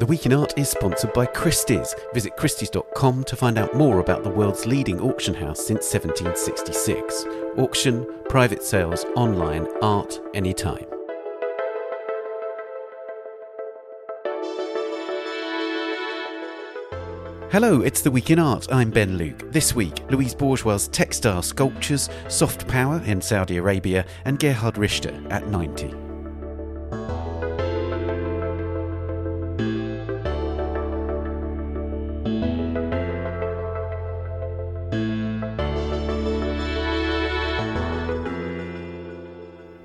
The Week in Art is sponsored by Christie's. Visit christies.com to find out more about the world's leading auction house since 1766. Auction, private sales, online, art, anytime. Hello, it's The Week in Art. I'm Ben Luke. This week, Louise Bourgeois' textile sculptures, soft power in Saudi Arabia, and Gerhard Richter at 90.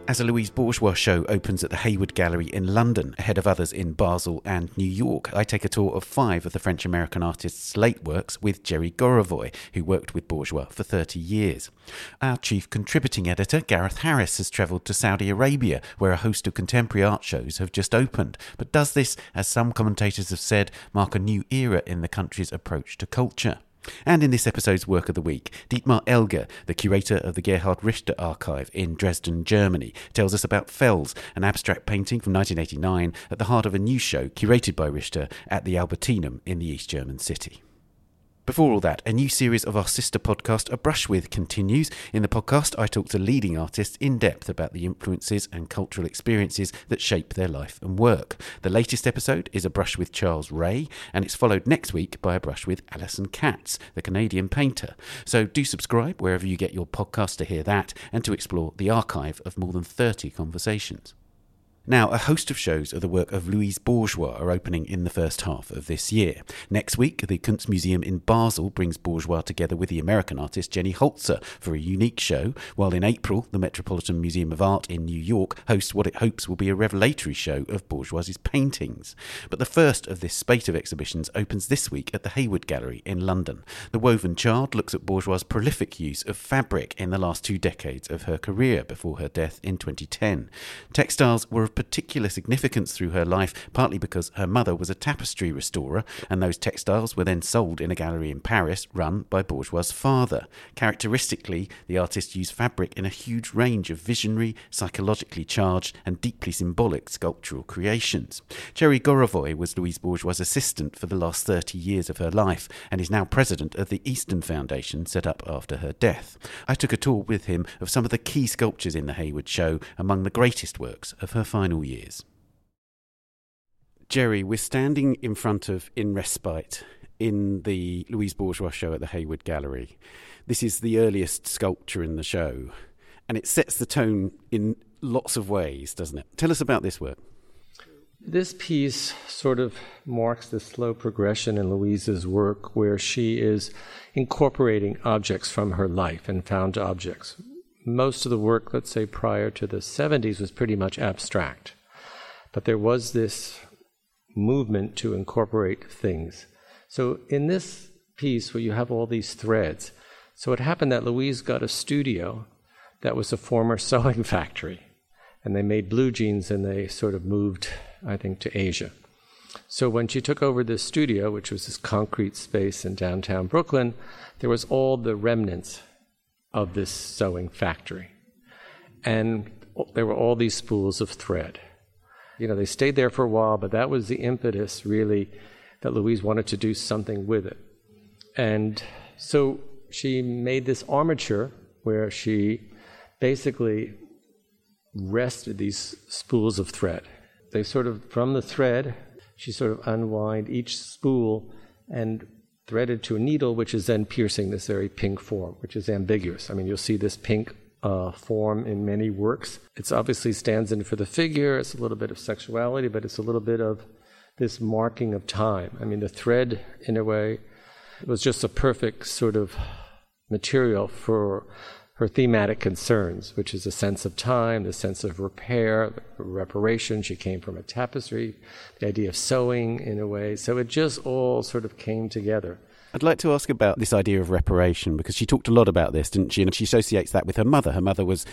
As a Louise Bourgeois show opens at the Hayward Gallery in London, ahead of others in Basel and New York, I take a tour of 5 of the French-American artist's late works with Jerry Gorovoy, who worked with Bourgeois for 30 years. Our chief contributing editor, Gareth Harris, has travelled to Saudi Arabia, where a host of contemporary art shows have just opened, but does this, as some commentators have said, mark a new era in the country's approach to culture? And in this episode's Work of the Week, Dietmar Elger, the curator of the Gerhard Richter Archive in Dresden, Germany, tells us about Fels, an abstract painting from 1989 at the heart of a new show curated by Richter at the Albertinum in the East German city. Before all that, a new series of our sister podcast, A Brush With, continues. In the podcast, I talk to leading artists in depth about the influences and cultural experiences that shape their life and work. The latest episode is A Brush With Charles Ray, and it's followed next week by A Brush With Alison Katz, the Canadian painter. So do subscribe wherever you get your podcast to hear that and to explore the archive of more than 30 conversations. Now, a host of shows of the work of Louise Bourgeois are opening in the first half of this year. Next week, the Kunstmuseum in Basel brings Bourgeois together with the American artist Jenny Holzer for a unique show, while in April, the Metropolitan Museum of Art in New York hosts what it hopes will be a revelatory show of Bourgeois' paintings. But the first of this spate of exhibitions opens this week at the Hayward Gallery in London. The Woven Child looks at Bourgeois' prolific use of fabric in the last 2 decades of her career before her death in 2010. Textiles were particular significance through her life, partly because her mother was a tapestry restorer, and those textiles were then sold in a gallery in Paris run by Bourgeois' father. Characteristically, the artist used fabric in a huge range of visionary, psychologically charged and deeply symbolic sculptural creations. Jerry Gorovoy was Louise Bourgeois' assistant for the last 30 years of her life and is now president of the Easton Foundation set up after her death. I took a tour with him of some of the key sculptures in the Hayward show, among the greatest works of her final years. Jerry, we're standing in front of In Respite in the Louise Bourgeois show at the Hayward Gallery. This is the earliest sculpture in the show, and it sets the tone in lots of ways, doesn't it? Tell us about this work. This piece sort of marks the slow progression in Louise's work, where she is incorporating objects from her life and found objects. Most of the work, let's say, prior to the 70s was pretty much abstract. But there was this movement to incorporate things. So in this piece where you have all these threads, so it happened that Louise got a studio that was a former sewing factory. And they made blue jeans and they sort of moved, I think, to Asia. So when she took over this studio, which was this concrete space in downtown Brooklyn, there was all the remnants of this sewing factory. And there were all these spools of thread. You know, they stayed there for a while, but that was the impetus, really, that Louise wanted to do something with it. And so she made this armature where she basically rested these spools of thread. They sort of, from the thread, she sort of unwound each spool and threaded to a needle, which is then piercing this very pink form, which is ambiguous. I mean, you'll see this pink form in many works. It obviously stands in for the figure. It's a little bit of sexuality, but it's a little bit of this marking of time. I mean, the thread, in a way, was just a perfect sort of material for her thematic concerns, which is a sense of time, the sense of repair, reparation. She came from a tapestry, the idea of sewing in a way. So it just all sort of came together. I'd like to ask about this idea of reparation, because she talked a lot about this, didn't she? And she associates that with her mother. Her mother was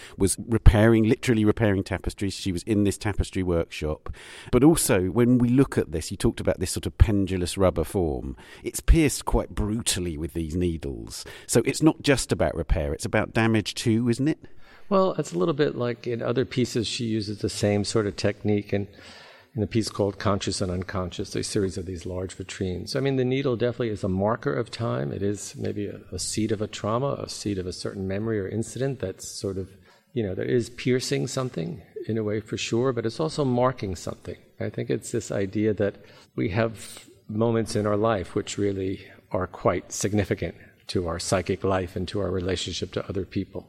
repairing, literally repairing tapestries. She was in this tapestry workshop. But also, when we look at this, you talked about this sort of pendulous rubber form. It's pierced quite brutally with these needles. So it's not just about repair. It's about damage too, isn't it? Well, it's a little bit like in other pieces, she uses the same sort of technique. And in a piece called Conscious and Unconscious, a series of these large vitrines. I mean, the needle definitely is a marker of time. It is maybe a seed of a trauma, a seed of a certain memory or incident that's sort of, you know, that is piercing something in a way for sure, but it's also marking something. I think it's this idea that we have moments in our life which really are quite significant to our psychic life and to our relationship to other people.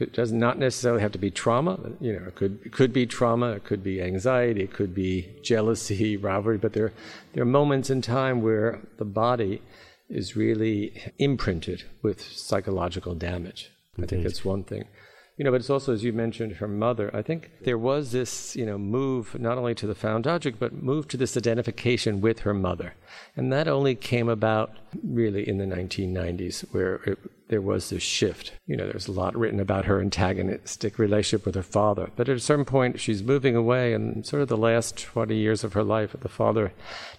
It does not necessarily have to be trauma. You know, it could be trauma, it could be anxiety, it could be jealousy, rivalry, but there are moments in time where the body is really imprinted with psychological damage. Indeed. I think that's one thing. You know, but it's also, as you mentioned, her mother. I think there was this, you know, move not only to the found object, but move to this identification with her mother. And that only came about really in the 1990s, where there was this shift. You know, there's a lot written about her antagonistic relationship with her father. But at a certain point, she's moving away, and sort of the last 20 years of her life, the father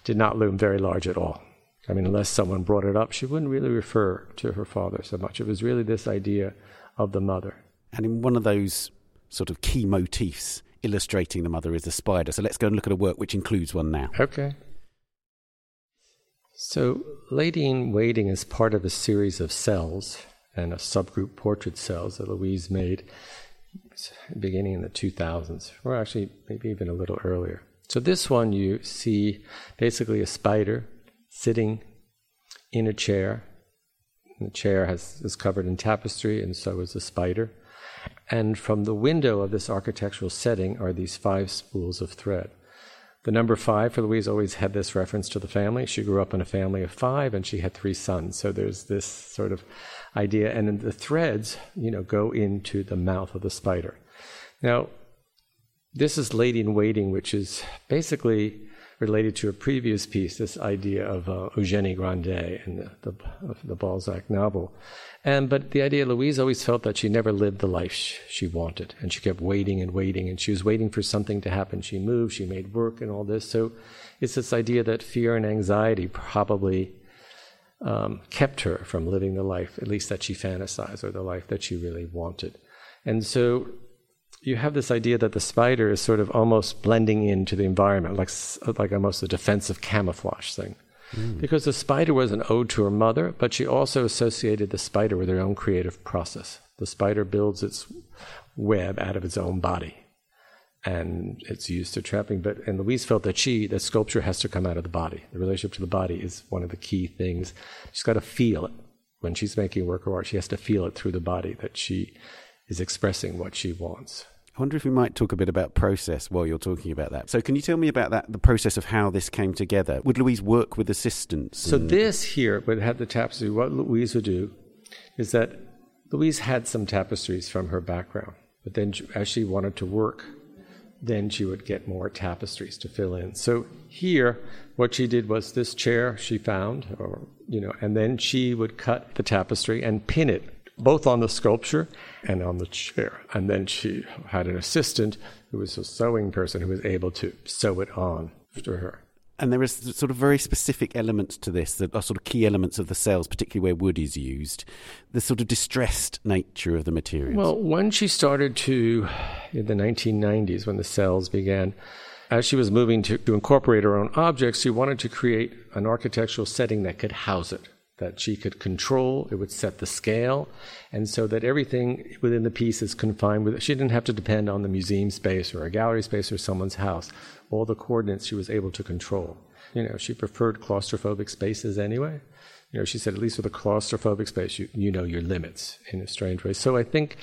did not loom very large at all. I mean, unless someone brought it up, she wouldn't really refer to her father so much. It was really this idea of the mother. And in one of those sort of key motifs illustrating the mother is a spider. So let's go and look at a work which includes one now. Okay. So Lady in Waiting is part of a series of cells and a subgroup portrait cells that Louise made beginning in the 2000s, or actually maybe even a little earlier. So this one you see basically a spider sitting in a chair. And the chair is covered in tapestry, and so is the spider. And from the window of this architectural setting are these 5 spools of thread. The number 5 for Louise always had this reference to the family. She grew up in a family of 5, and she had 3 sons. So there's this sort of idea. And then the threads, you know, go into the mouth of the spider. Now, this is Lady in Waiting, which is basically related to a previous piece, this idea of Eugénie Grandet and the Balzac novel. But the idea, Louise always felt that she never lived the life she wanted, and she kept waiting and waiting, and she was waiting for something to happen. She moved, she made work and all this. So it's this idea that fear and anxiety probably kept her from living the life, at least that she fantasized, or the life that she really wanted. And so you have this idea that the spider is sort of almost blending into the environment, like almost a defensive camouflage thing. Mm. Because the spider was an ode to her mother, but she also associated the spider with her own creative process. The spider builds its web out of its own body, and it's used to trapping. And Louise felt that that sculpture has to come out of the body. The relationship to the body is one of the key things. She's got to feel it. When she's making a work of art, she has to feel it through the body, that she is expressing what she wants. I wonder if we might talk a bit about process while you're talking about that. So can you tell me about that, the process of how this came together? Would Louise work with assistants? So this here would have the tapestry. What Louise would do is that Louise had some tapestries from her background, but then as she wanted to work, then she would get more tapestries to fill in. So here, what she did was this chair she found, or, you know, and then she would cut the tapestry and pin it both on the sculpture and on the chair. And then she had an assistant who was a sewing person who was able to sew it on to her. And there is sort of very specific elements to this that are sort of key elements of the cells, particularly where wood is used, the sort of distressed nature of the materials. Well, when she started to, in the 1990s, when the cells began, as she was moving to incorporate her own objects, she wanted to create an architectural setting that could house it, that she could control. It would set the scale, and so that everything within the piece is confined with it. She didn't have to depend on the museum space or a gallery space or someone's house. All the coordinates she was able to control. You know, she preferred claustrophobic spaces anyway. You know, she said, at least with a claustrophobic space, you know your limits in a strange way. So I think,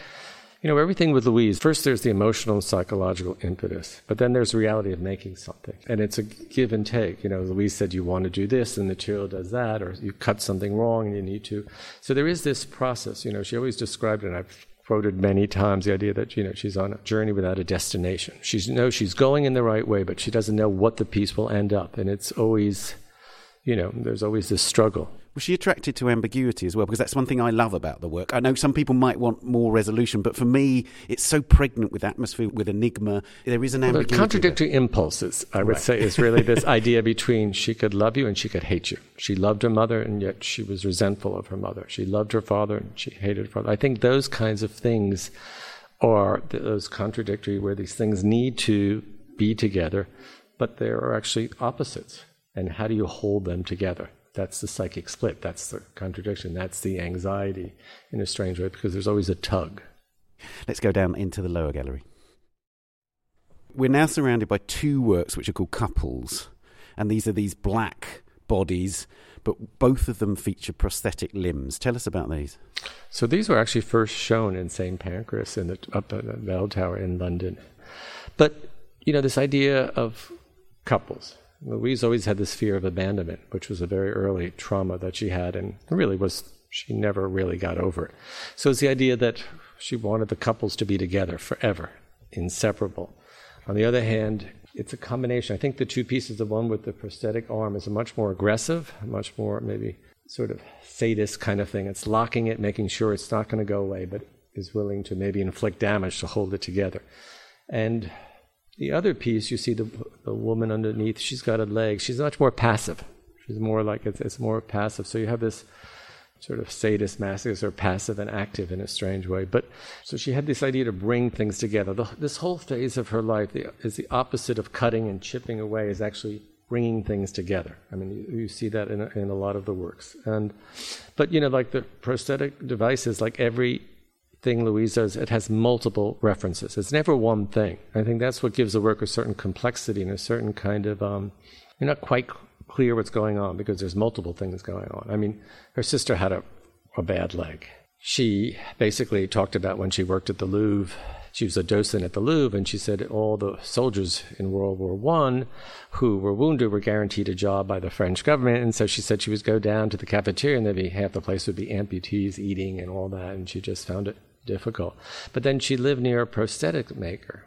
you know, everything with Louise, first there's the emotional and psychological impetus, but then there's the reality of making something. And it's a give and take. You know, Louise said you want to do this, and the material does that, or you cut something wrong and you need to. So there is this process. You know, she always described it, and I've quoted many times the idea that, you know, she's on a journey without a destination. She knows she's going in the right way, but she doesn't know what the piece will end up. And it's always, you know, there's always this struggle. Was she attracted to ambiguity as well? Because that's one thing I love about the work. I know some people might want more resolution, but for me, it's so pregnant with atmosphere, with enigma. There is an ambiguity. The contradictory impulses, I would say, is really this idea between she could love you and she could hate you. She loved her mother, and yet she was resentful of her mother. She loved her father, and she hated her father. I think those kinds of things are those contradictory, where these things need to be together, but there are actually opposites. And how do you hold them together? That's the psychic split. That's the contradiction. That's the anxiety in a strange way, because there's always a tug. Let's go down into the lower gallery. We're now surrounded by two works which are called couples. And these are these black bodies, but both of them feature prosthetic limbs. Tell us about these. So these were actually first shown in St. Pancras in up at the Bell Tower in London. But, you know, this idea of couples. Louise always had this fear of abandonment, which was a very early trauma that she had, and really was, she never really got over it. So it's the idea that she wanted the couples to be together forever, inseparable. On the other hand, it's a combination. I think the two pieces, the one with the prosthetic arm is a much more aggressive, much more maybe sort of sadist kind of thing. It's locking it, making sure it's not going to go away, but is willing to maybe inflict damage to hold it together. And the other piece, you see the woman underneath, she's got a leg. She's much more passive. She's more like, it's more passive. So you have this sort of sadist masochists are passive and active in a strange way. But so she had this idea to bring things together. This whole phase of her life is the opposite of cutting and chipping away, is actually bringing things together. I mean, you see that in a lot of the works. But, you know, like the prosthetic devices, like everything Louise does, it has multiple references. It's never one thing. I think that's what gives the work a certain complexity and a certain kind of, you're not quite clear what's going on, because there's multiple things going on. I mean, her sister had a bad leg. She basically talked about when she worked at the Louvre. She was a docent at the Louvre, and she said all the soldiers in World War I who were wounded were guaranteed a job by the French government, and so she said she would go down to the cafeteria and there'd be half the place would be amputees eating and all that, and she just found it difficult. But then she lived near a prosthetic maker.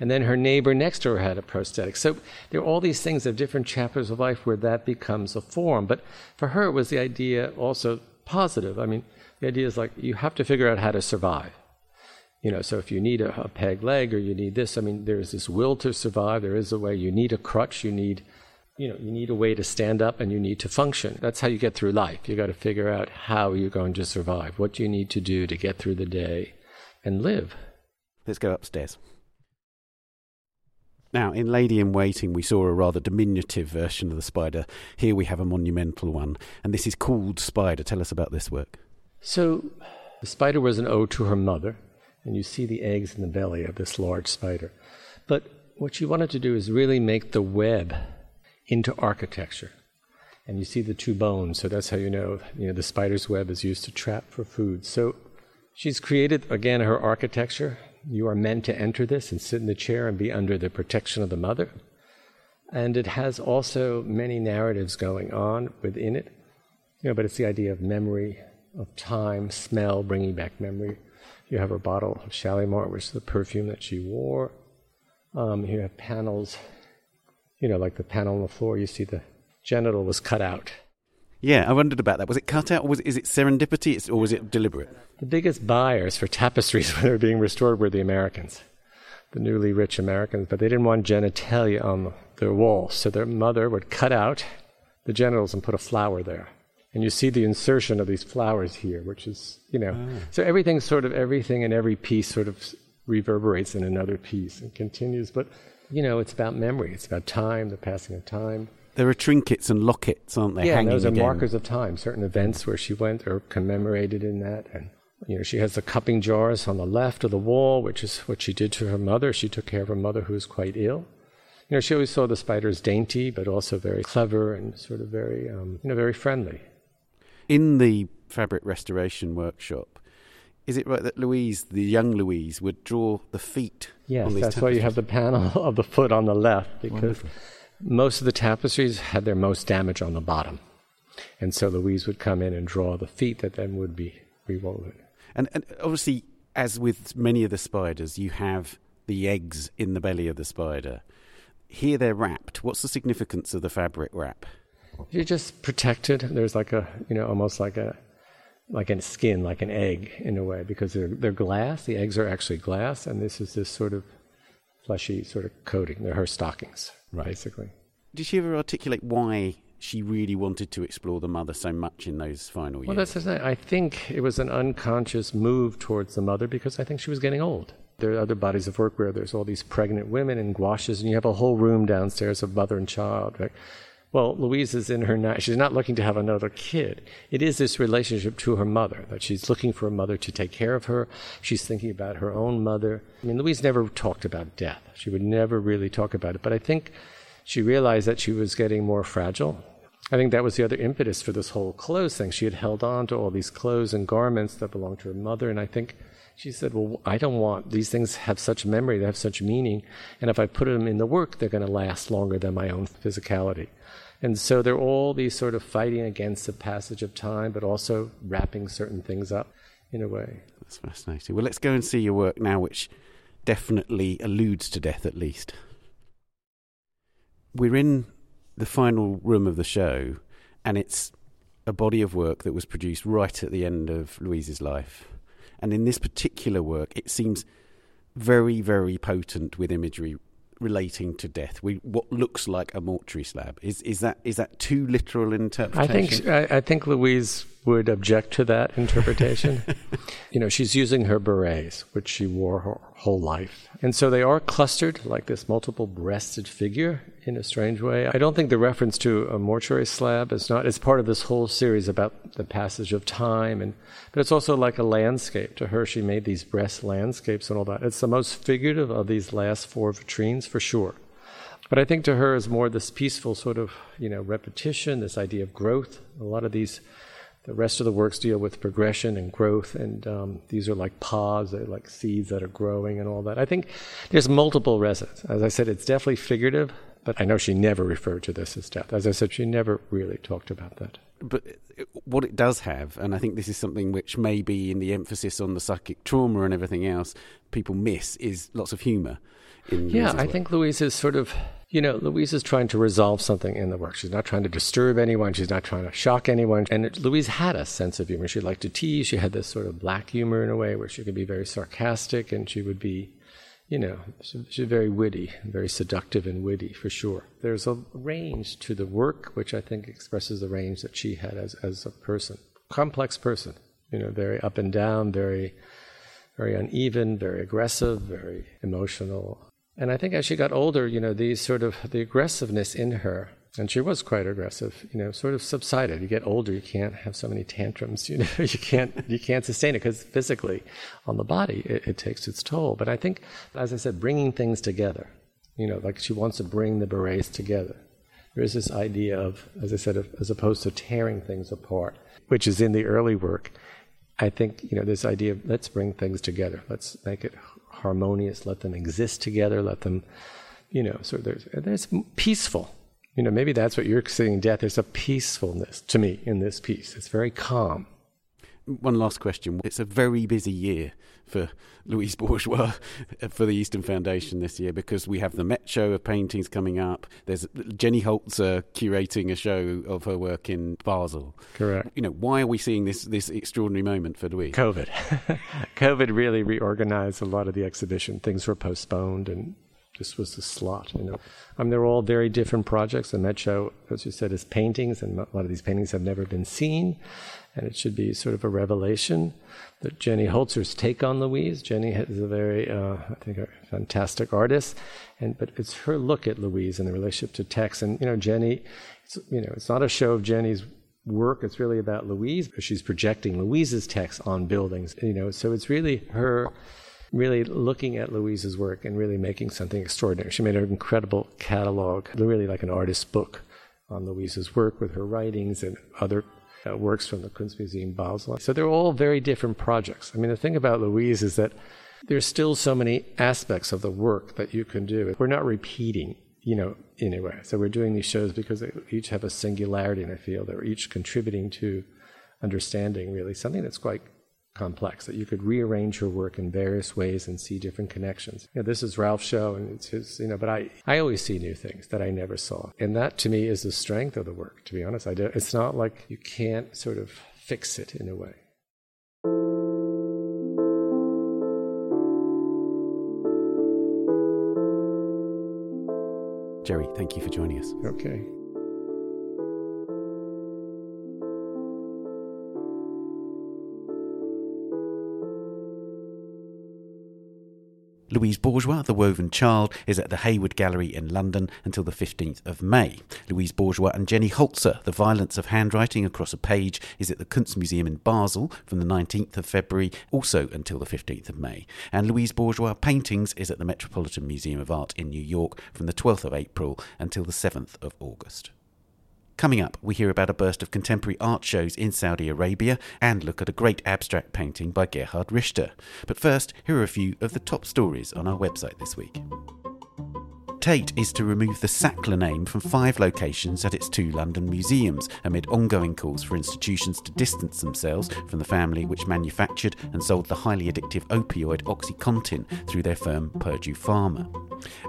And then her neighbor next to her had a prosthetic. So there are all these things of different chapters of life where that becomes a form. But for her, it was the idea also positive. I mean, the idea is like you have to figure out how to survive. You know, so if you need a peg leg or you need this, I mean, there is this will to survive. There is a way. You need a crutch. You need a way to stand up, and you need to function. That's how you get through life. You got to figure out how you're going to survive, what you need to do to get through the day and live. Let's go upstairs. Now, in Lady in Waiting, we saw a rather diminutive version of the spider. Here we have a monumental one, and this is called Spider. Tell us about this work. So, the spider was an ode to her mother, and you see the eggs in the belly of this large spider. But what she wanted to do is really make the web into architecture. And you see the two bones, so that's how you know the spider's web is used to trap for food. So, she's created, again, her architecture. You are meant to enter this and sit in the chair and be under the protection of the mother. And it has also many narratives going on within it. You know, but it's the idea of memory, of time, smell, bringing back memory. You have her bottle of Shalimar, which is the perfume that she wore. You have panels, you know, like the panel on the floor. You see the genital was cut out. Yeah, I wondered about that. Was it cut out, or is it serendipity, or was it deliberate? The biggest buyers for tapestries when they were being restored were the Americans, the newly rich Americans, but they didn't want genitalia on their walls, so their mother would cut out the genitals and put a flower there. And you see the insertion of these flowers here, which is, you know... Oh. So everything in every piece sort of reverberates in another piece and continues, but, you know, it's about memory. It's about time, the passing of time. There are trinkets and lockets, aren't there? Yeah, and those are markers of time. Certain events where she went are commemorated in that. And, you know, she has the cupping jars on the left of the wall, which is what she did to her mother. She took care of her mother, who was quite ill. You know, she always saw the spider as dainty, but also very clever and sort of very, very friendly. In the fabric restoration workshop, is it right that Louise, the young Louise, would draw the feet? Yes, that's why you have the panel of the foot on the left, because... Wonderful. Most of the tapestries had their most damage on the bottom. And so Louise would come in and draw the feet that then would be rewoven. And obviously, as with many of the spiders, you have the eggs in the belly of the spider. Here they're wrapped. What's the significance of the fabric wrap? You're just protected. There's like a, you know, almost like a skin, like an egg in a way, because they're glass. The eggs are actually glass, and this is this sort of fleshy sort of coating. They're her stockings. Right. Basically. Did she ever articulate why she really wanted to explore the mother so much in those final years? Well, that's the thing. I think it was an unconscious move towards the mother, because I think she was getting old. There are other bodies of work where there's all these pregnant women in gouaches, and you have a whole room downstairs of mother and child, right? Well, Louise is in her she's not looking to have another kid. It is this relationship to her mother, that she's looking for a mother to take care of her. She's thinking about her own mother. I mean, Louise never talked about death. She would never really talk about it. But I think she realized that she was getting more fragile. I think that was the other impetus for this whole clothes thing. She had held on to all these clothes and garments that belonged to her mother, and I think she said, well, I don't want, these things have such memory, they have such meaning, and if I put them in the work, they're going to last longer than my own physicality. And so they're all these sort of fighting against the passage of time, but also wrapping certain things up in a way. That's fascinating. Well, let's go and see your work now, which definitely alludes to death, at least. We're in the final room of the show, and it's a body of work that was produced right at the end of Louise's life. And in this particular work, it seems very, very potent with imagery relating to death. What looks like a mortuary slab. Is that too literal interpretation? I think Louise would object to that interpretation. You know, she's using her berets, which she wore her whole life. And so they are clustered like this multiple-breasted figure in a strange way. I don't think the reference to a mortuary slab is not, it's part of this whole series about the passage of time, but it's also like a landscape. To her, she made these breast landscapes and all that. It's the most figurative of these last four vitrines, for sure. But I think to her is more this peaceful sort of, you know, repetition, this idea of growth. A lot of these, the rest of the works deal with progression and growth, and these are like pods, they're like seeds that are growing and all that. I think there's multiple resonance. As I said, it's definitely figurative, but I know she never referred to this as death. As I said, she never really talked about that. But what it does have, and I think this is something which maybe in the emphasis on the psychic trauma and everything else, people miss, is lots of humour. Yeah, I think Louise is sort of, you know, Louise is trying to resolve something in the work. She's not trying to disturb anyone. She's not trying to shock anyone. And Louise had a sense of humor. She liked to tease. She had this sort of black humor in a way where she could be very sarcastic, and she would be, you know, she's very witty, very seductive and witty, for sure. There's a range to the work, which I think expresses the range that she had as a person, complex person, you know, very up and down, very, very uneven, very aggressive, very emotional. And I think as she got older, you know, these sort of, the aggressiveness in her, and she was quite aggressive, you know, sort of subsided. You get older, you can't have so many tantrums, you know, you can't sustain it, because physically on the body, it takes its toll. But I think, as I said, bringing things together, you know, like she wants to bring the berets together. There is this idea of, as I said, as opposed to tearing things apart, which is in the early work. I think, you know, this idea of let's bring things together, let's make it harmonious, let them exist together, let them, you know, so there's peaceful. You know, maybe that's what you're seeing, death. There's a peacefulness to me in this piece. It's very calm. One last question. It's a very busy year for Louise Bourgeois, for the Easton Foundation this year, because we have the Met show of paintings coming up. There's Jenny Holzer curating a show of her work in Basel. Correct. You know, why are we seeing this extraordinary moment for Louise? COVID. COVID really reorganized a lot of the exhibition. Things were postponed, and this was the slot, you know. I mean, they're all very different projects. The Met show, as you said, is paintings, and a lot of these paintings have never been seen, and it should be sort of a revelation. That Jenny Holzer's take on Louise. Jenny is a very, I think, a fantastic artist, but it's her look at Louise and the relationship to text. And, you know, Jenny, it's not a show of Jenny's work. It's really about Louise. She's projecting Louise's text on buildings, you know. So it's really her really looking at Louise's work and really making something extraordinary. She made an incredible catalog, really like an artist's book on Louise's work, with her writings and other works from the Kunstmuseum Basel. So they're all very different projects. I mean, the thing about Louise is that there's still so many aspects of the work that you can do. We're not repeating, you know, anyway. So we're doing these shows because they each have a singularity, and I feel they're each contributing to understanding, really, something that's quite complex, that you could rearrange her work in various ways and see different connections. You know, this is Ralph's show, and it's his, you know, but I always see new things that I never saw. And that, to me, is the strength of the work, to be honest. It's not like you can't sort of fix it in a way. Jerry, thank you for joining us. Okay. Louise Bourgeois, The Woven Child, is at the Hayward Gallery in London until the 15th of May. Louise Bourgeois and Jenny Holzer, The Violence of Handwriting Across a Page, is at the Kunstmuseum in Basel from the 19th of February, also until the 15th of May. And Louise Bourgeois Paintings is at the Metropolitan Museum of Art in New York from the 12th of April until the 7th of August. Coming up, we hear about a burst of contemporary art shows in Saudi Arabia and look at a great abstract painting by Gerhard Richter. But first, here are a few of the top stories on our website this week. Tate is to remove the Sackler name from 5 locations at its 2 London museums amid ongoing calls for institutions to distance themselves from the family which manufactured and sold the highly addictive opioid OxyContin through their firm Purdue Pharma.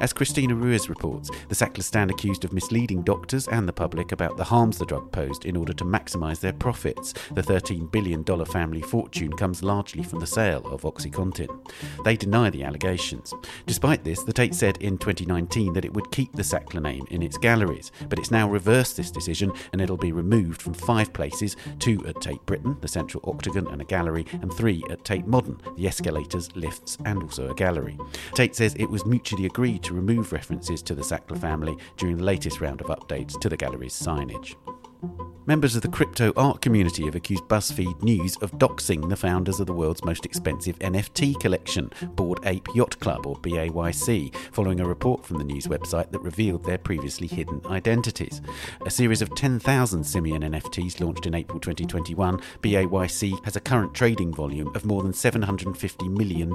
As Christina Ruiz reports, the Sacklers stand accused of misleading doctors and the public about the harms the drug posed in order to maximise their profits. The $13 billion family fortune comes largely from the sale of OxyContin. They deny the allegations. Despite this, the Tate said in 2019 that it would keep the Sackler name in its galleries, but it's now reversed this decision and it'll be removed from 5 places, 2 at Tate Britain, the central octagon and a gallery, and 3 at Tate Modern, the escalators, lifts and also a gallery. Tate says it was mutually agreed to remove references to the Sackler family during the latest round of updates to the gallery's signage. Members of the crypto art community have accused BuzzFeed News of doxing the founders of the world's most expensive NFT collection, Bored Ape Yacht Club, or BAYC, following a report from the news website that revealed their previously hidden identities. A series of 10,000 simian NFTs launched in April 2021, BAYC has a current trading volume of more than $750 million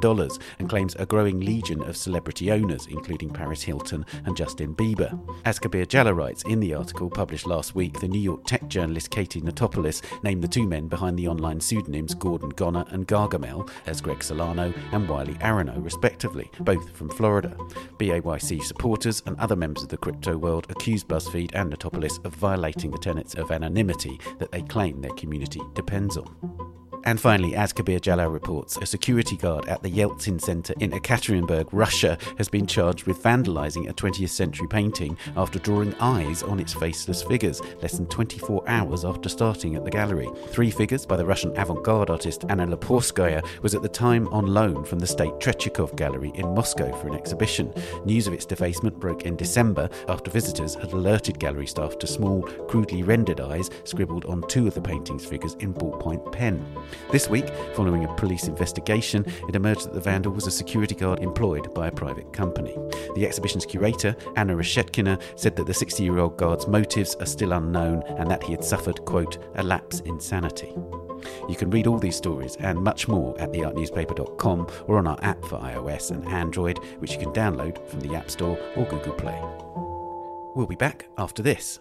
and claims a growing legion of celebrity owners, including Paris Hilton and Justin Bieber. As Kabir Jalla writes in the article published last week, the New York tech journalist Katie Natopoulos named the 2 men behind the online pseudonyms Gordon Goner and Gargamel as Greg Solano and Wiley Arano, respectively, both from Florida. BAYC supporters and other members of the crypto world accused BuzzFeed and Natopoulos of violating the tenets of anonymity that they claim their community depends on. And finally, as Kabir Jalla reports, a security guard at the Yeltsin Center in Ekaterinburg, Russia, has been charged with vandalizing a 20th century painting after drawing eyes on its faceless figures less than 24 hours after starting at the gallery. 3 figures by the Russian avant-garde artist Anna Leporskaya was at the time on loan from the State Tretyakov Gallery in Moscow for an exhibition. News of its defacement broke in December after visitors had alerted gallery staff to small, crudely rendered eyes scribbled on 2 of the painting's figures in ballpoint pen. This week, following a police investigation, it emerged that the vandal was a security guard employed by a private company. The exhibition's curator, Anna Reshetkina, said that the 60-year-old guard's motives are still unknown and that he had suffered, quote, a lapse in sanity. You can read all these stories and much more at theartnewspaper.com or on our app for iOS and Android, which you can download from the App Store or Google Play. We'll be back after this.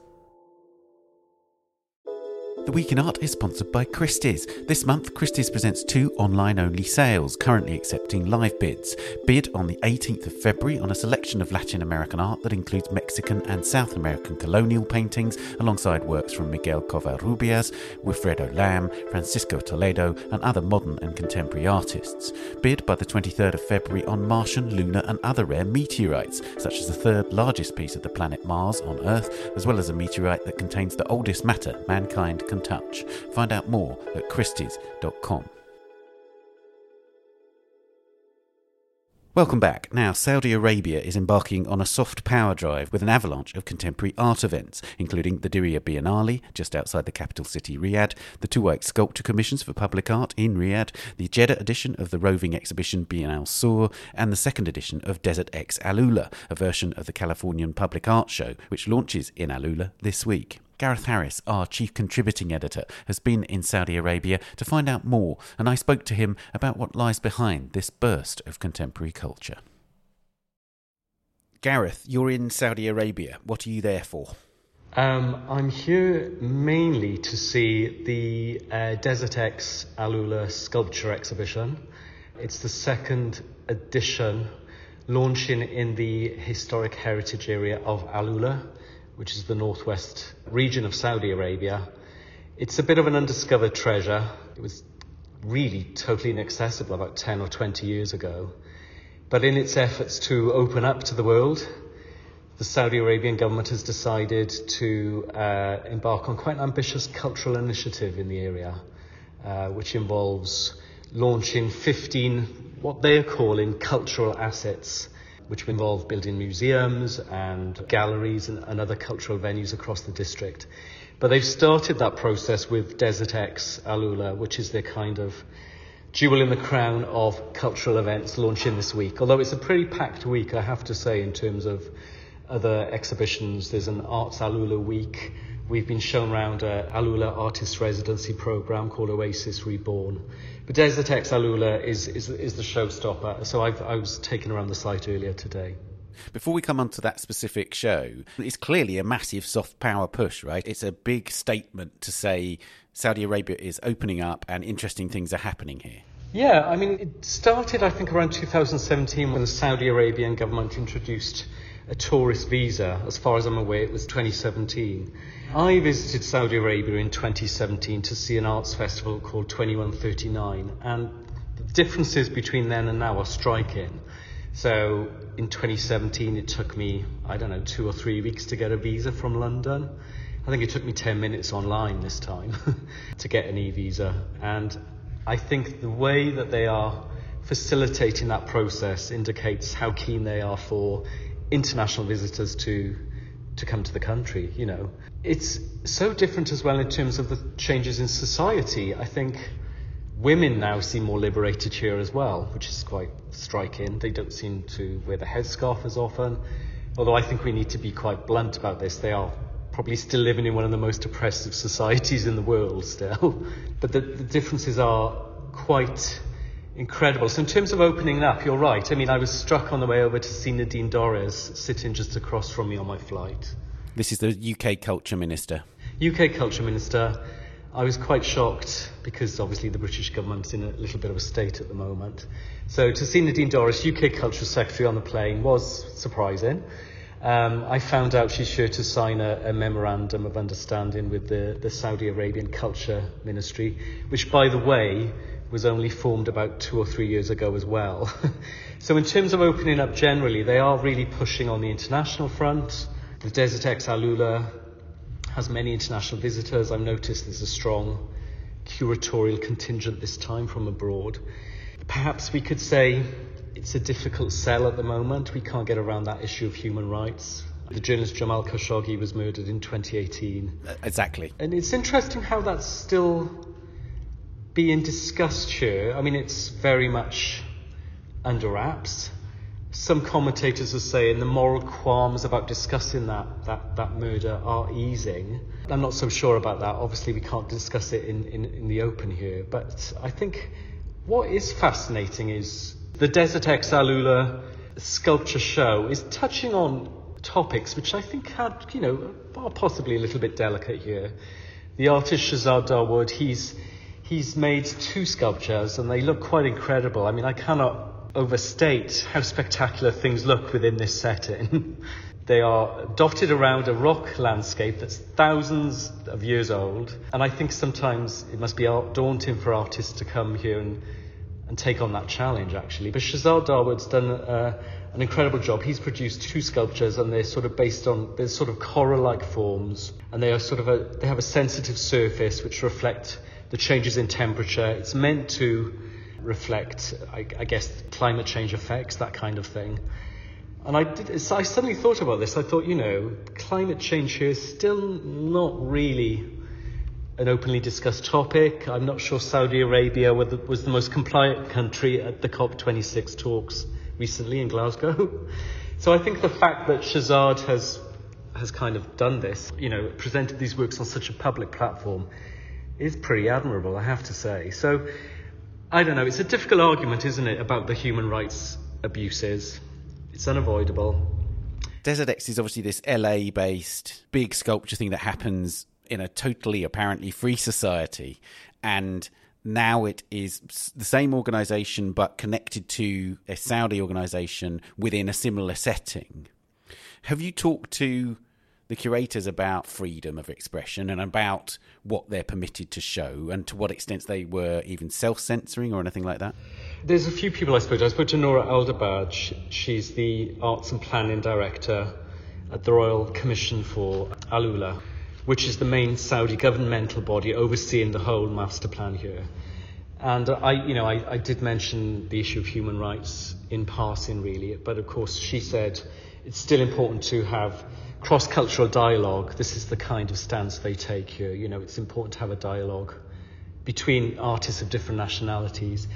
The Week in Art is sponsored by Christie's. This month, Christie's presents 2 online-only sales, currently accepting live bids. Bid on the 18th of February on a selection of Latin American art that includes Mexican and South American colonial paintings, alongside works from Miguel Covarrubias, Wilfredo Lam, Francisco Toledo, and other modern and contemporary artists. Bid by the 23rd of February on Martian, lunar, and other rare meteorites, such as the 3rd largest piece of the planet Mars on Earth, as well as a meteorite that contains the oldest matter mankind can touch. Find out more at christies.com. Welcome back. Now, Saudi Arabia is embarking on a soft power drive with an avalanche of contemporary art events, including the Diriyah Biennale, just outside the capital city Riyadh, the Tuwaik Sculpture Commissions for Public Art in Riyadh, the Jeddah edition of the roving exhibition Biennale Sur, and the 2nd edition of Desert X Alula, a version of the Californian Public Art Show, which launches in Alula this week. Gareth Harris, our chief contributing editor, has been in Saudi Arabia to find out more, and I spoke to him about what lies behind this burst of contemporary culture. Gareth, you're in Saudi Arabia. What are you there for? I'm here mainly to see the Desert X Alula sculpture exhibition. It's the 2nd edition, launching in the historic heritage area of Alula, which is the northwest region of Saudi Arabia. It's a bit of an undiscovered treasure. It was really totally inaccessible about 10 or 20 years ago. But in its efforts to open up to the world, the Saudi Arabian government has decided to embark on quite an ambitious cultural initiative in the area, which involves launching 15 what they are calling cultural assets, which involve building museums and galleries and other cultural venues across the district. But they've started that process with Desert X Alula, which is their kind of jewel in the crown of cultural events launching this week. Although it's a pretty packed week, I have to say, in terms of other exhibitions. There's an Arts Alula week. We've been shown around an Alula artist residency program called Oasis Reborn. But Desert X Alula is the showstopper. So I was taken around the site earlier today. Before we come on to that specific show, it's clearly a massive soft power push, right? It's a big statement to say Saudi Arabia is opening up and interesting things are happening here. Yeah, I mean, it started, I think, around 2017 when the Saudi Arabian government introduced a tourist visa. As far as I'm aware, it was 2017. I visited Saudi Arabia in 2017 to see an arts festival called 2139, and the differences between then and now are striking. So in 2017, it took me, I don't know, 2 or 3 weeks to get a visa from London. I think it took me 10 minutes online this time to get an e-visa. And I think the way that they are facilitating that process indicates how keen they are for international visitors to come to the country, you know. It's so different as well in terms of the changes in society. I think women now seem more liberated here as well, which is quite striking. They don't seem to wear the headscarf as often, although I think we need to be quite blunt about this. They are probably still living in one of the most oppressive societies in the world still. But the differences are quite incredible. So in terms of opening up, you're right. I mean, I was struck on the way over to see Nadine Dorries sitting just across from me on my flight. This is the UK Culture Minister. UK Culture Minister. I was quite shocked because obviously the British government's in a little bit of a state at the moment. So to see Nadine Dorries, UK Culture Secretary, on the plane was surprising. I found out she's sure to sign a memorandum of understanding with the Saudi Arabian Culture Ministry, which, by the way, was only formed about 2 or 3 years ago as well. So in terms of opening up generally, they are really pushing on the international front. The Desert X Alula has many international visitors. I've noticed there's a strong curatorial contingent this time from abroad. Perhaps we could say it's a difficult sell at the moment. We can't get around that issue of human rights. The journalist Jamal Khashoggi was murdered in 2018. Exactly. And it's interesting how that's still being discussed here. I mean, it's very much under wraps. Some commentators are saying the moral qualms about discussing that murder are easing. I'm not so sure about that. Obviously, we can't discuss it in the open here. But I think what is fascinating is the Desert X Alula sculpture show is touching on topics which I think had, you know, are possibly a little bit delicate here. The artist Shazad Dawood, He's made 2 sculptures and they look quite incredible. I mean, I cannot overstate how spectacular things look within this setting. They are dotted around a rock landscape that's thousands of years old. And I think sometimes it must be daunting for artists to come here and take on that challenge, actually. But Shazad Dawood's done an incredible job. He's produced 2 sculptures and they're sort of based on, they're sort of coral-like forms. And they are sort of they have a sensitive surface which reflect the changes in temperature. It's meant to reflect, I guess, climate change effects, that kind of thing. And I suddenly thought about this. I thought, you know, climate change here is still not really an openly discussed topic. I'm not sure Saudi Arabia was the most compliant country at the COP26 talks recently in Glasgow. So I think the fact that Shazad has kind of done this, you know, presented these works on such a public platform, is pretty admirable, I have to say. So, I don't know, it's a difficult argument, isn't it, about the human rights abuses. It's unavoidable. Desert X is obviously this LA-based big sculpture thing that happens in a totally, apparently, free society. And now it is the same organisation, but connected to a Saudi organisation within a similar setting. Have you talked to the curators about freedom of expression and about what they're permitted to show and to what extent they were even self-censoring or anything like that? There's a few people I spoke to. I spoke to Nora Alderbaj. She's the Arts and Planning Director at the Royal Commission for Al-Ula, which is the main Saudi governmental body overseeing the whole master plan here. And I did mention the issue of human rights in passing, really, but of course she said it's still important to have cross-cultural dialogue. This is the kind of stance they take here. You know, it's important to have a dialogue between artists of different nationalities.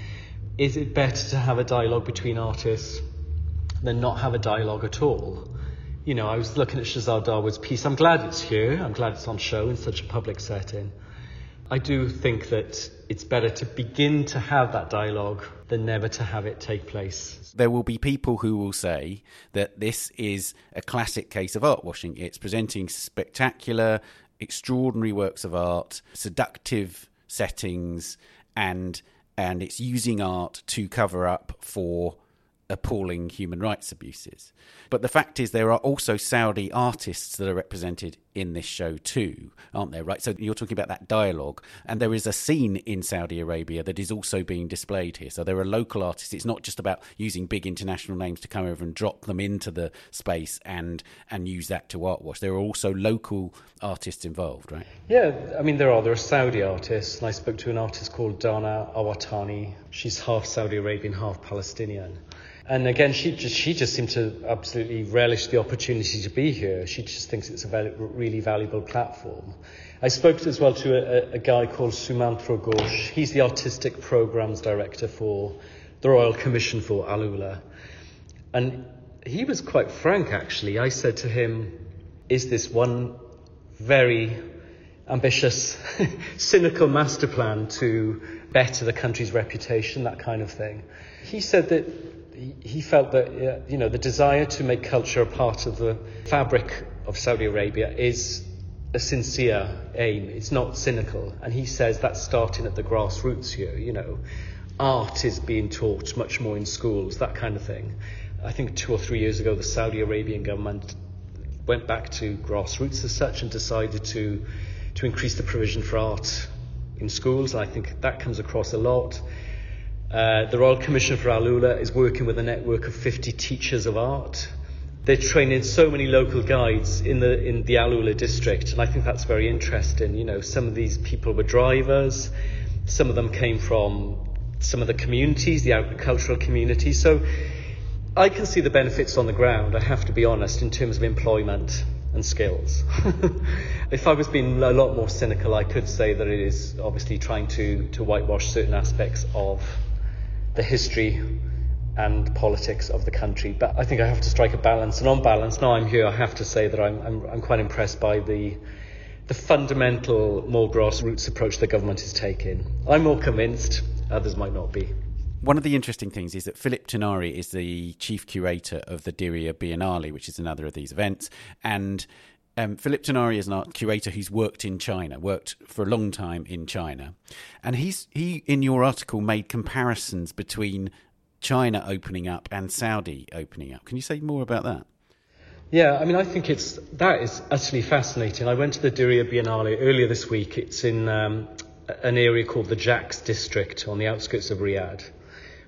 Is it better to have a dialogue between artists than not have a dialogue at all? You know, I was looking at Shazar Darwood's piece. I'm glad it's here. I'm glad it's on show in such a public setting. I do think that it's better to begin to have that dialogue than never to have it take place. There will be people who will say that this is a classic case of art washing. It's presenting spectacular, extraordinary works of art, seductive settings, and it's using art to cover up for appalling human rights abuses. But the fact is there are also Saudi artists that are represented in this show too, aren't there, right? So you're talking about that dialogue, and there is a scene in Saudi Arabia that is also being displayed here. So there are local artists. It's not just about using big international names to come over and drop them into the space and use that to art wash. There are also local artists involved, right? Yeah, I mean, there are Saudi artists, and I spoke to an artist called Dana Awatani. She's half Saudi Arabian, half Palestinian. And again, she just seemed to absolutely relish the opportunity to be here. She just thinks it's a really valuable platform. I spoke as well to a guy called Sumantro Ghosh. He's the Artistic Programs Director for the Royal Commission for Al-Ula. And he was quite frank, actually. I said to him, is this one very ambitious, cynical master plan to better the country's reputation, that kind of thing? He said that he felt that, you know, the desire to make culture a part of the fabric of Saudi Arabia is a sincere aim. It's not cynical. And he says that's starting at the grassroots here, you know. Art is being taught much more in schools, that kind of thing. I think 2 or 3 years ago, the Saudi Arabian government went back to grassroots as such and decided to increase the provision for art in schools. And I think that comes across a lot. The Royal Commission for Al-Ula is working with a network of 50 teachers of art. They're training so many local guides in the Al-Ula district, and I think that's very interesting. You know, some of these people were drivers, some of them came from some of the communities, the agricultural community. So I can see the benefits on the ground, I have to be honest, in terms of employment and skills. If I was being a lot more cynical, I could say that it is obviously trying to whitewash certain aspects of the history and politics of the country, but I think I have to strike a balance. And on balance, now I'm here, I have to say that I'm quite impressed by the fundamental, more grassroots approach the government is taking. I'm more convinced; others might not be. One of the interesting things is that Philip Tinari is the chief curator of the Diriyah Biennale, which is another of these events, and Philip Tinari is an art curator who's worked for a long time in China. And he in your article, made comparisons between China opening up and Saudi opening up. Can you say more about that? Yeah, I mean, I think that is utterly fascinating. I went to the Diriyah Biennale earlier this week. It's in an area called the Jax district on the outskirts of Riyadh,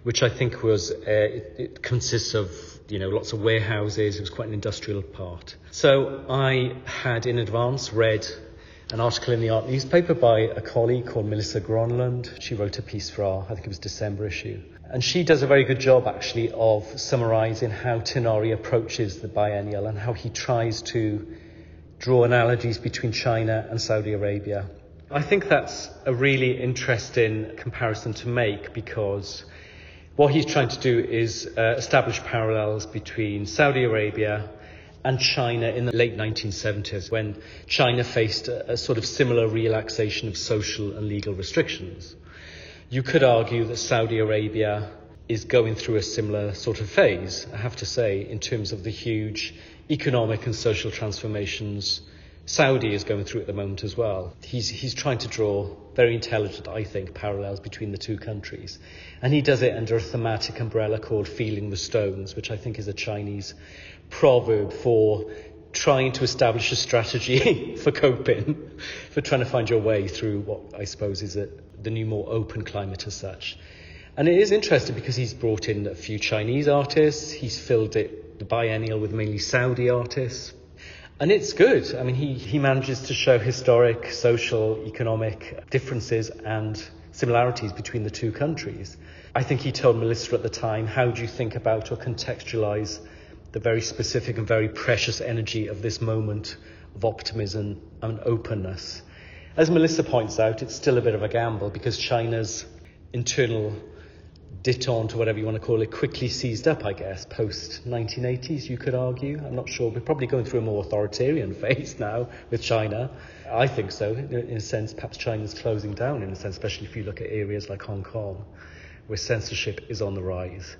which I think was, it consists of, you know, lots of warehouses. It was quite an industrial part. So I had in advance read an article in the art newspaper by a colleague called Melissa Gronlund. She wrote a piece for our, I think it was December issue. And she does a very good job, actually, of summarising how Tinari approaches the biennial and how he tries to draw analogies between China and Saudi Arabia. I think that's a really interesting comparison to make, because what he's trying to do is establish parallels between Saudi Arabia and China in the late 1970s, when China faced a sort of similar relaxation of social and legal restrictions. You could argue that Saudi Arabia is going through a similar sort of phase, I have to say, in terms of the huge economic and social transformations Saudi is going through at the moment as well. He's trying to draw very intelligent, I think, parallels between the two countries. And he does it under a thematic umbrella called Feeling the Stones, which I think is a Chinese proverb for trying to establish a strategy for coping, for trying to find your way through what I suppose is the new, more open climate as such. And it is interesting because he's brought in a few Chinese artists. He's filled the biennial with mainly Saudi artists. And it's good. I mean, he manages to show historic, social, economic differences and similarities between the two countries. I think he told Melissa at the time, how do you think about or contextualise the very specific and very precious energy of this moment of optimism and openness? As Melissa points out, it's still a bit of a gamble because China's internal detente, or whatever you want to call it, quickly seized up, I guess, post-1980s, you could argue. I'm not sure. We're probably going through a more authoritarian phase now with China. I think so. In a sense, perhaps China's closing down, in a sense, especially if you look at areas like Hong Kong, where censorship is on the rise.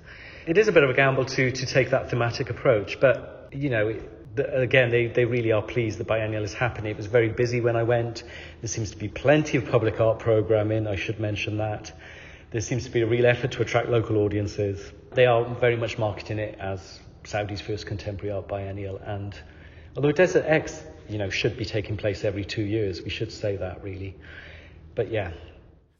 It is a bit of a gamble to take that thematic approach, but, you know, again, they really are pleased the biennial is happening. It was very busy when I went. There seems to be plenty of public art programming, I should mention that. There seems to be a real effort to attract local audiences. They are very much marketing it as Saudi's first contemporary art biennial, and although Desert X, you know, should be taking place every 2 years, we should say that really. But yeah.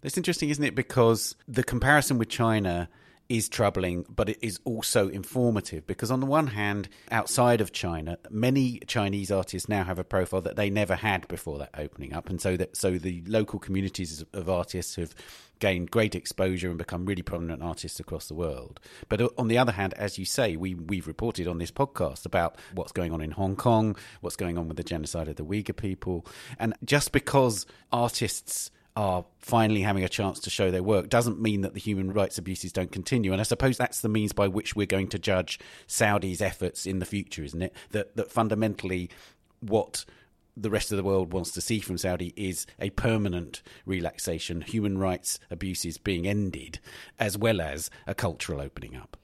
It's interesting, isn't it? Because the comparison with China is troubling, but it is also informative, because on the one hand, outside of China, many Chinese artists now have a profile that they never had before that opening up, and so the local communities of artists have gained great exposure and become really prominent artists across the world. But on the other hand, as you say, we've reported on this podcast about what's going on in Hong Kong, what's going on with the genocide of the Uyghur people, and just because artists are finally having a chance to show their work doesn't mean that the human rights abuses don't continue. And I suppose that's the means by which we're going to judge Saudi's efforts in the future, isn't it? That fundamentally what the rest of the world wants to see from Saudi is a permanent relaxation, human rights abuses being ended, as well as a cultural opening up.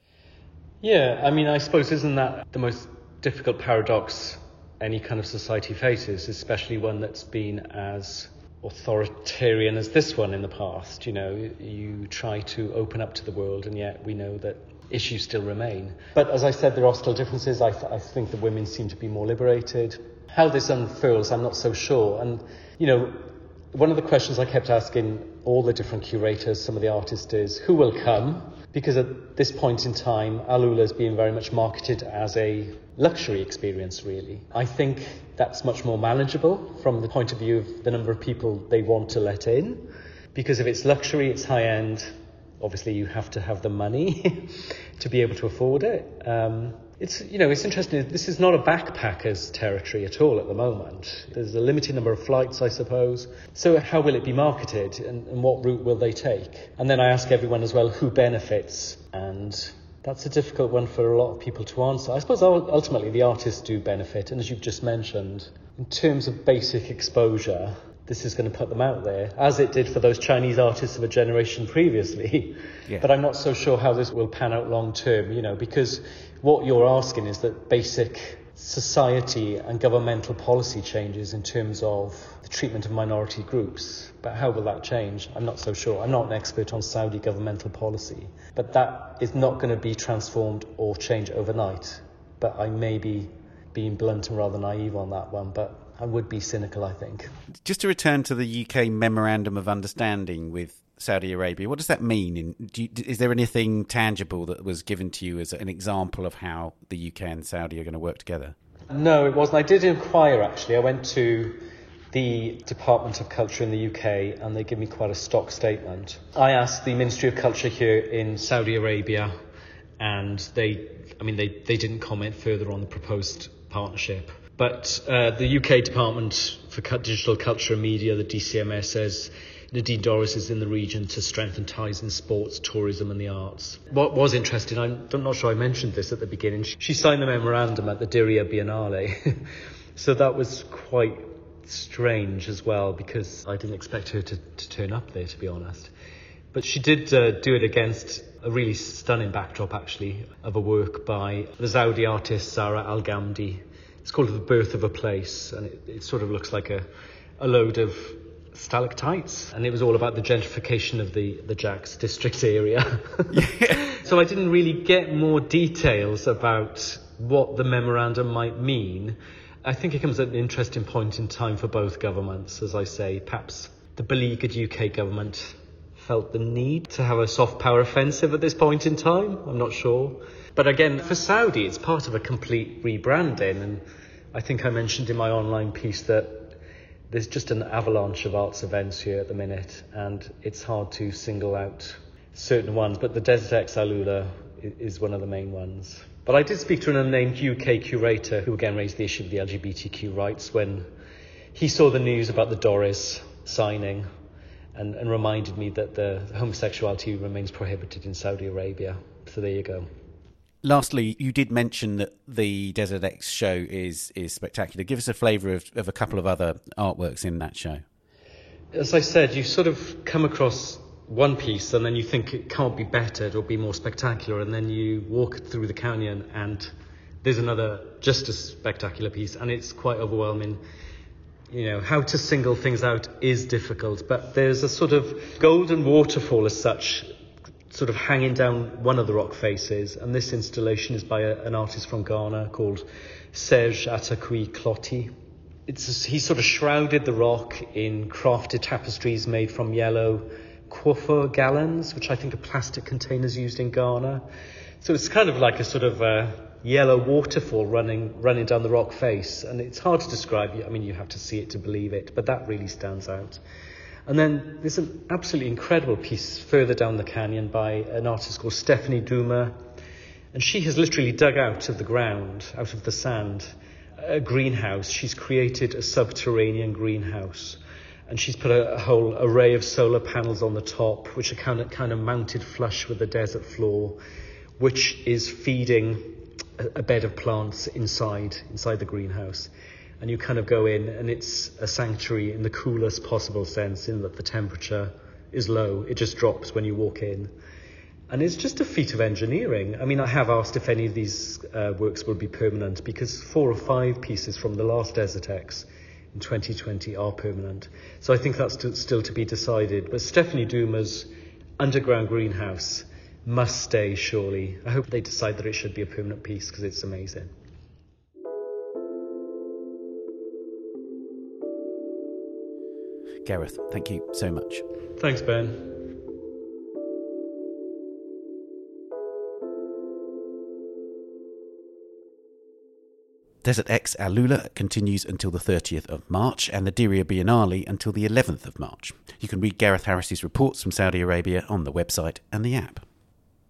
Yeah, I mean, I suppose isn't that the most difficult paradox any kind of society faces, especially one that's been as authoritarian as this one in the past. You know, you try to open up to the world, and yet we know that issues still remain. But as I said, there are still differences. I think the women seem to be more liberated. How this unfurls, I'm not so sure. And, you know, one of the questions I kept asking all the different curators, some of the artists, is who will come? Because at this point in time, Al-Ula is being very much marketed as a luxury experience, really. I think that's much more manageable from the point of view of the number of people they want to let in. Because if it's luxury, it's high-end. Obviously, you have to have the money to be able to afford it. It's interesting. This is not a backpackers' territory at all at the moment. There's a limited number of flights, I suppose. So how will it be marketed, and what route will they take? And then I ask everyone as well, who benefits? And that's a difficult one for a lot of people to answer. I suppose ultimately the artists do benefit. And as you've just mentioned, in terms of basic exposure, this is going to put them out there, as it did for those Chinese artists of a generation previously. Yeah. But I'm not so sure how this will pan out long term, you know, because what you're asking is that basic society and governmental policy changes in terms of the treatment of minority groups. But how will that change? I'm not so sure. I'm not an expert on Saudi governmental policy, but that is not going to be transformed or changed overnight. But I may be being blunt and rather naive on that one, but I would be cynical, I think. Just to return to the UK Memorandum of Understanding with Saudi Arabia, what does that mean? Is there anything tangible that was given to you as an example of how the UK and Saudi are going to work together? No, it wasn't. I did inquire, actually. I went to the Department of Culture in the UK and they gave me quite a stock statement. I asked the Ministry of Culture here in Saudi Arabia, and they didn't comment further on the proposed partnership. But the UK Department for Digital Culture and Media, the DCMS, says Nadine Dorries is in the region to strengthen ties in sports, tourism and the arts. What was interesting, I'm not sure I mentioned this at the beginning, she signed the memorandum at the Diriyah Biennale. So that was quite strange as well, because I didn't expect her to turn up there, to be honest. But she did do it against a really stunning backdrop, actually, of a work by the Saudi artist Zara Al-Ghamdi. It's called The Birth of a Place, and it sort of looks like a load of stalactites. And it was all about the gentrification of the Jacks District area. Yeah. So I didn't really get more details about what the memorandum might mean. I think it comes at an interesting point in time for both governments, as I say. Perhaps the beleaguered UK government felt the need to have a soft power offensive at this point in time. I'm not sure. But again, for Saudi, it's part of a complete rebranding. And I think I mentioned in my online piece that There's just an avalanche of arts events here at the minute, and it's hard to single out certain ones, but the Desert X Alula is one of the main ones. But I did speak to an unnamed UK curator who again raised the issue of the LGBTQ rights when he saw the news about the Dorries signing, and reminded me that the homosexuality remains prohibited in Saudi Arabia. So there you go. Lastly, you did mention that the Desert X show is spectacular. Give us a flavour of a couple of other artworks in that show. As I said, you sort of come across one piece and then you think it can't be bettered or be more spectacular, and then you walk through the canyon and there's another just as spectacular piece, and it's quite overwhelming. You know, how to single things out is difficult, but there's a sort of golden waterfall as such, sort of hanging down one of the rock faces, and this installation is by an artist from Ghana called Serge Atakui Klotti. He sort of shrouded the rock in crafted tapestries made from yellow Kofur gallons, which I think are plastic containers used in Ghana. So it's kind of like a sort of yellow waterfall running down the rock face, and it's hard to describe. I mean, you have to see it to believe it, but that really stands out. And then there's an absolutely incredible piece further down the canyon by an artist called Stephanie Duma, and she has literally dug out of the ground, out of the sand, a greenhouse. She's created a subterranean greenhouse, and she's put a whole array of solar panels on the top, which are kind of mounted flush with the desert floor, which is feeding a bed of plants inside the greenhouse. And you kind of go in, and it's a sanctuary in the coolest possible sense, in that the temperature is low. It just drops when you walk in. And it's just a feat of engineering. I mean, I have asked if any of these works will be permanent, because 4 or 5 pieces from the last Desert X in 2020 are permanent. So I think that's still to be decided. But Stephanie Duma's underground greenhouse must stay, surely. I hope they decide that it should be a permanent piece, because it's amazing. Gareth, thank you so much. Thanks, Ben. Desert X Alula continues until the 30th of March and the Diriyah Biennale until the 11th of March. You can read Gareth Harris's reports from Saudi Arabia on the website and the app.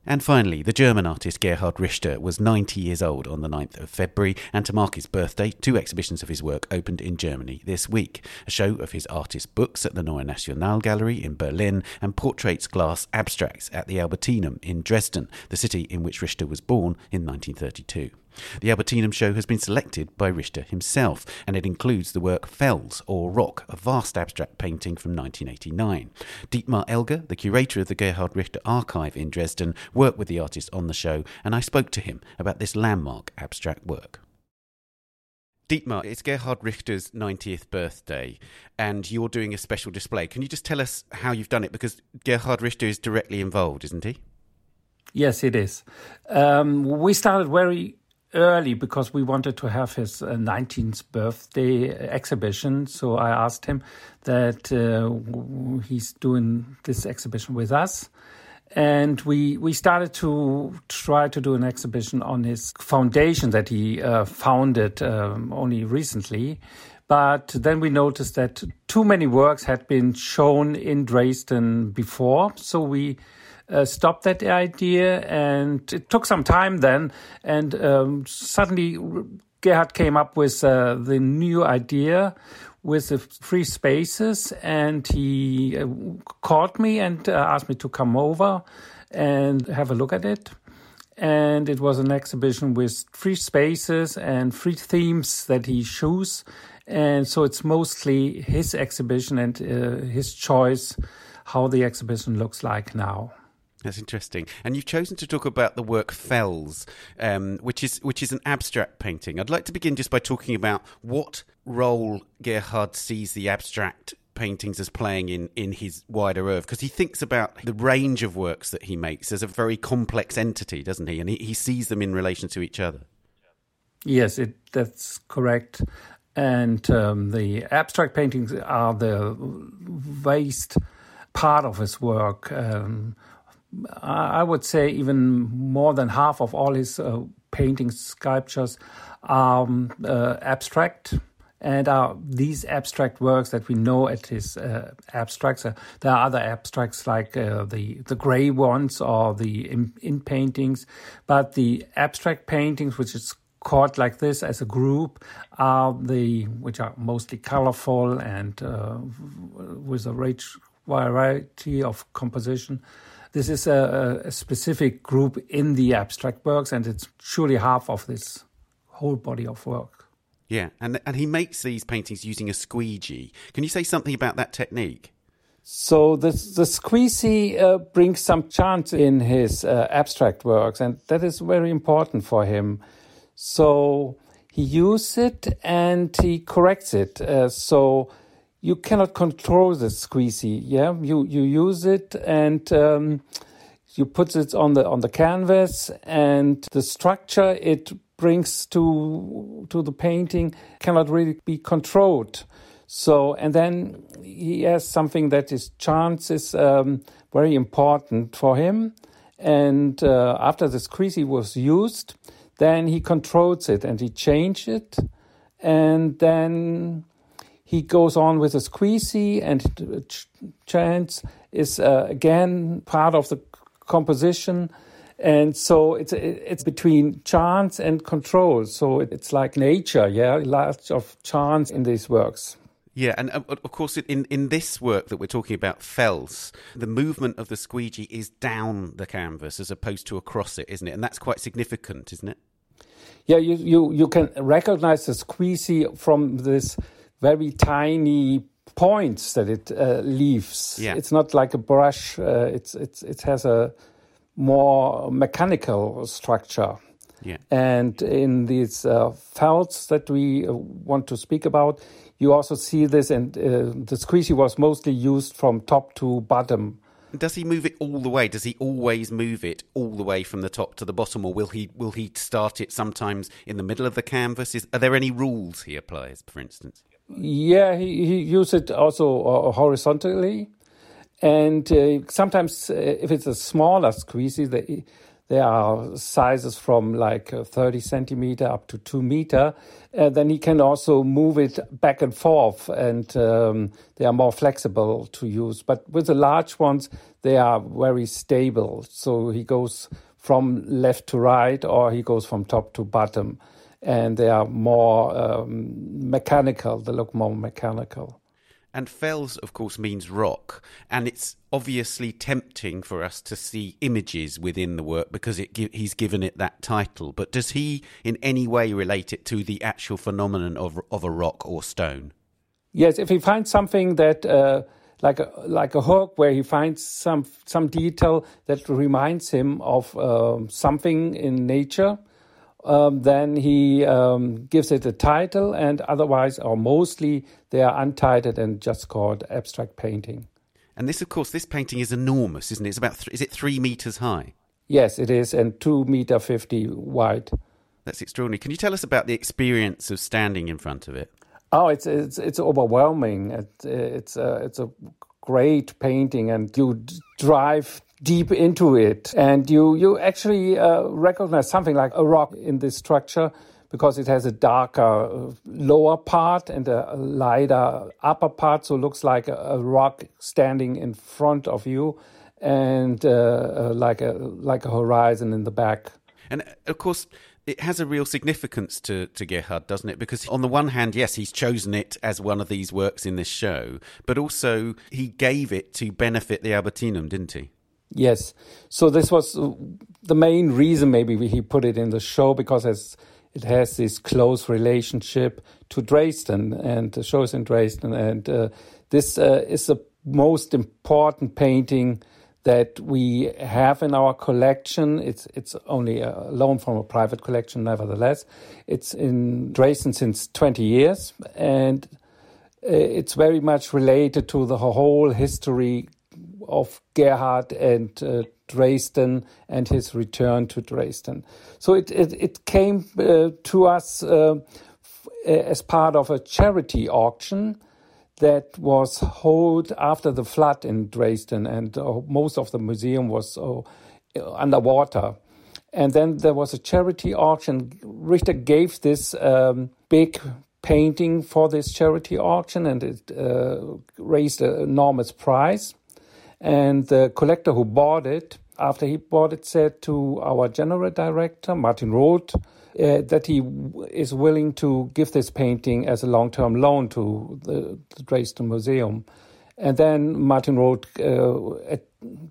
And finally, the German artist Gerhard Richter was 90 years old on the 9th of February, and to mark his birthday, 2 exhibitions of his work opened in Germany this week. A show of his artist books at the Neue Nationalgalerie in Berlin and portraits, glass, abstracts at the Albertinum in Dresden, the city in which Richter was born in 1932. The Albertinum show has been selected by Richter himself, and it includes the work Fels, or Rock, a vast abstract painting from 1989. Dietmar Elger, the curator of the Gerhard Richter Archive in Dresden, worked with the artist on the show, and I spoke to him about this landmark abstract work. Dietmar, it's Gerhard Richter's 90th birthday, and you're doing a special display. Can you just tell us how you've done it? Because Gerhard Richter is directly involved, isn't he? Yes, it is. We started very early because we wanted to have his 19th birthday exhibition. So I asked him that he's doing this exhibition with us. And we started to try to do an exhibition on his foundation that he founded only recently. But then we noticed that too many works had been shown in Dresden before. So we stopped that idea, and it took some time then, and suddenly Gerhard came up with the new idea with the free spaces, and he called me and asked me to come over and have a look at it. And it was an exhibition with free spaces and free themes that he chose, and so it's mostly his exhibition and his choice how the exhibition looks like now. That's interesting. And you've chosen to talk about the work Fels, which is an abstract painting. I'd like to begin just by talking about what role Gerhard sees the abstract paintings as playing in his wider oeuvre, because he thinks about the range of works that he makes as a very complex entity, doesn't he? And he sees them in relation to each other. Yes, that's correct. And the abstract paintings are the vast part of his work. I would say even more than half of all his paintings, sculptures are abstract, and are these abstract works that we know at his abstracts. There are other abstracts like the grey ones or the in paintings, but the abstract paintings, which is caught like this as a group, are which are mostly colorful and with a rich variety of composition. This is a specific group in the abstract works, and it's surely half of this whole body of work. Yeah, and he makes these paintings using a squeegee. Can you say something about that technique? So the squeegee brings some chance in his abstract works, and that is very important for him. So he uses it and he corrects it. So you cannot control the squeegee. Yeah, you use it and you put it on the canvas, and the structure it brings to the painting cannot really be controlled. So and then he has something that is chance is very important for him. And after the squeegee was used, then he controls it and he changes it, and then he goes on with a squeegee, and chance is again part of the composition. And so it's between chance and control. So it's like nature, yeah, lots of chance in these works. Yeah, and of course in this work that we're talking about, Fels, the movement of the squeegee is down the canvas as opposed to across it, isn't it? And that's quite significant, isn't it? Yeah, you can recognize the squeegee from this very tiny points that it leaves. Yeah. It's not like a brush. It has a more mechanical structure. Yeah. And in these felts that we want to speak about, you also see this. And the squeegee was mostly used from top to bottom. Does he move it all the way? Does he always move it all the way from the top to the bottom, or will he start it sometimes in the middle of the canvas? Are there any rules he applies, for instance? Yeah, he uses it also horizontally. And sometimes if it's a smaller squeegee, there are sizes from like 30 centimeter up to 2 meter. Then he can also move it back and forth, and they are more flexible to use. But with the large ones, they are very stable. So he goes from left to right, or he goes from top to bottom. And they are more mechanical. They look more mechanical. And Fels, of course, means rock. And it's obviously tempting for us to see images within the work because he's given it that title. But does he in any way relate it to the actual phenomenon of a rock or stone? Yes, if he finds something that, like a hook, where he finds some detail that reminds him of something in nature, then he gives it a title, and otherwise, or mostly, they are untitled and just called abstract painting. And this, of course, this painting is enormous, isn't it? It's about, is it 3 meters high? Yes, it is, and 2.50 meters wide. That's extraordinary. Can you tell us about the experience of standing in front of it? Oh, it's overwhelming. It's a great painting, and you drive deep into it, and you actually recognize something like a rock in this structure, because it has a darker lower part and a lighter upper part, so it looks like a rock standing in front of you, and like a horizon in the back. And of course, it has a real significance to Gerhard, doesn't it? Because on the one hand, yes, he's chosen it as one of these works in this show, but also he gave it to benefit the Albertinum, didn't he? Yes. So this was the main reason maybe he put it in the show, because it has this close relationship to Dresden, and the show is in Dresden. And this is the most important painting that we have in our collection. It's only a loan from a private collection, nevertheless. It's in Dresden since 20 years, and it's very much related to the whole history of Gerhard and Dresden and his return to Dresden. So it came to us as part of a charity auction that was held after the flood in Dresden, and most of the museum was underwater. And then there was a charity auction. Richter gave this big painting for this charity auction, and it raised an enormous price. And the collector who bought it, after he bought it, said to our general director, Martin Roth, that he is willing to give this painting as a long-term loan to the Dresden Museum. And then Martin Roth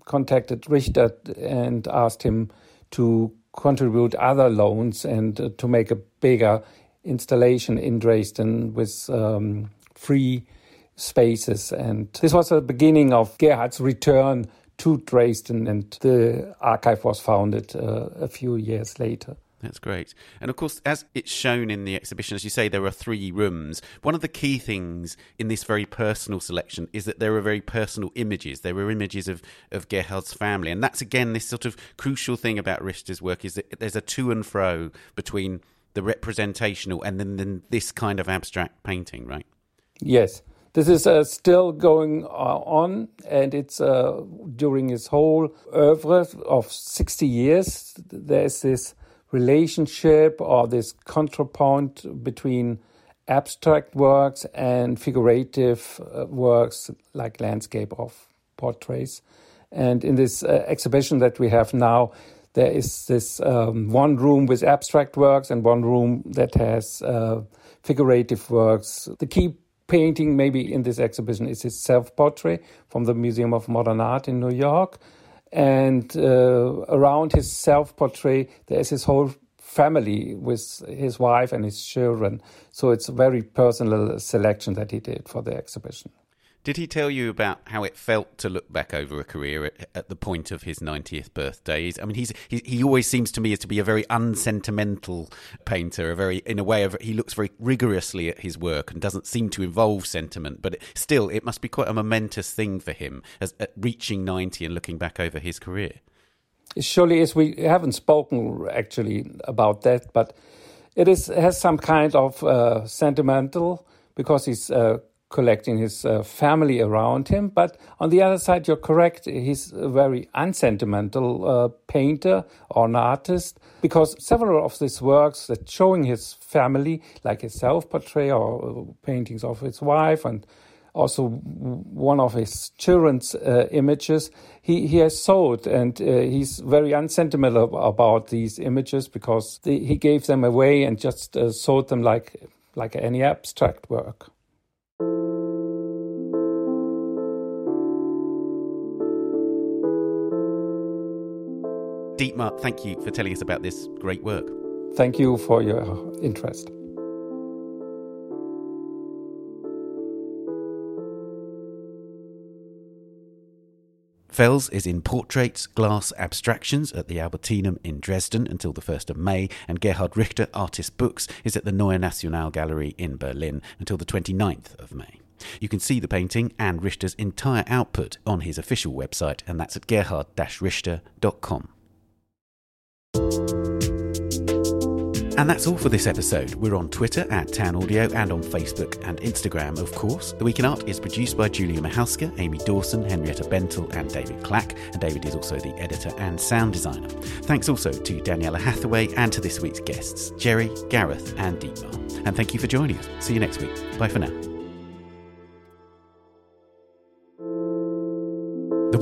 contacted Richter and asked him to contribute other loans and to make a bigger installation in Dresden with free spaces. And this was the beginning of Gerhard's return to Dresden, and the archive was founded a few years later. That's great. And of course, as it's shown in the exhibition, as you say, there are three rooms. One of the key things in this very personal selection is that there are very personal images. There are images of Gerhard's family. And that's, again, this sort of crucial thing about Richter's work, is that there's a to and fro between the representational and then this kind of abstract painting, right? Yes. This is still going on, and it's during his whole oeuvre of 60 years, there's this relationship or this contrapoint between abstract works and figurative works like landscape or portraits. And in this exhibition that we have now, there is this one room with abstract works and one room that has figurative works. The key painting maybe in this exhibition is his self-portrait from the Museum of Modern Art in New York. And around his self-portrait, there's his whole family with his wife and his children. So it's a very personal selection that he did for the exhibition. Did he tell you about how it felt to look back over a career at the point of his 90th birthday? I mean, he always seems to me as to be a very unsentimental painter, he looks very rigorously at his work and doesn't seem to involve sentiment. But still, it must be quite a momentous thing for him at reaching 90 and looking back over his career. It surely is. We haven't spoken actually about that, but it has some kind of sentimental, because he's collecting his family around him. But on the other side, you're correct, he's a very unsentimental painter or an artist, because several of these works that showing his family, like his self-portrait or paintings of his wife and also one of his children's images, he has sold, and he's very unsentimental about these images, because he gave them away and just sold them like any abstract work. Dietmar, thank you for telling us about this great work. Thank you for your interest. Fels is in Portraits, Glass, Abstractions at the Albertinum in Dresden until the 1st of May, and Gerhard Richter Artist Books is at the Neue Nationalgalerie in Berlin until the 29th of May. You can see the painting and Richter's entire output on his official website, and that's at gerhard-richter.com. And that's all for this episode. We're on Twitter @TownAudio and on Facebook and Instagram, of course. The Week in Art is produced by Julia Mahalska, Amy Dawson, Henrietta Bentel and David Clack. And David is also the editor and sound designer. Thanks also to Daniela Hathaway and to this week's guests, Jerry, Gareth and Dietmar. And thank you for joining us. See you next week. Bye for now. The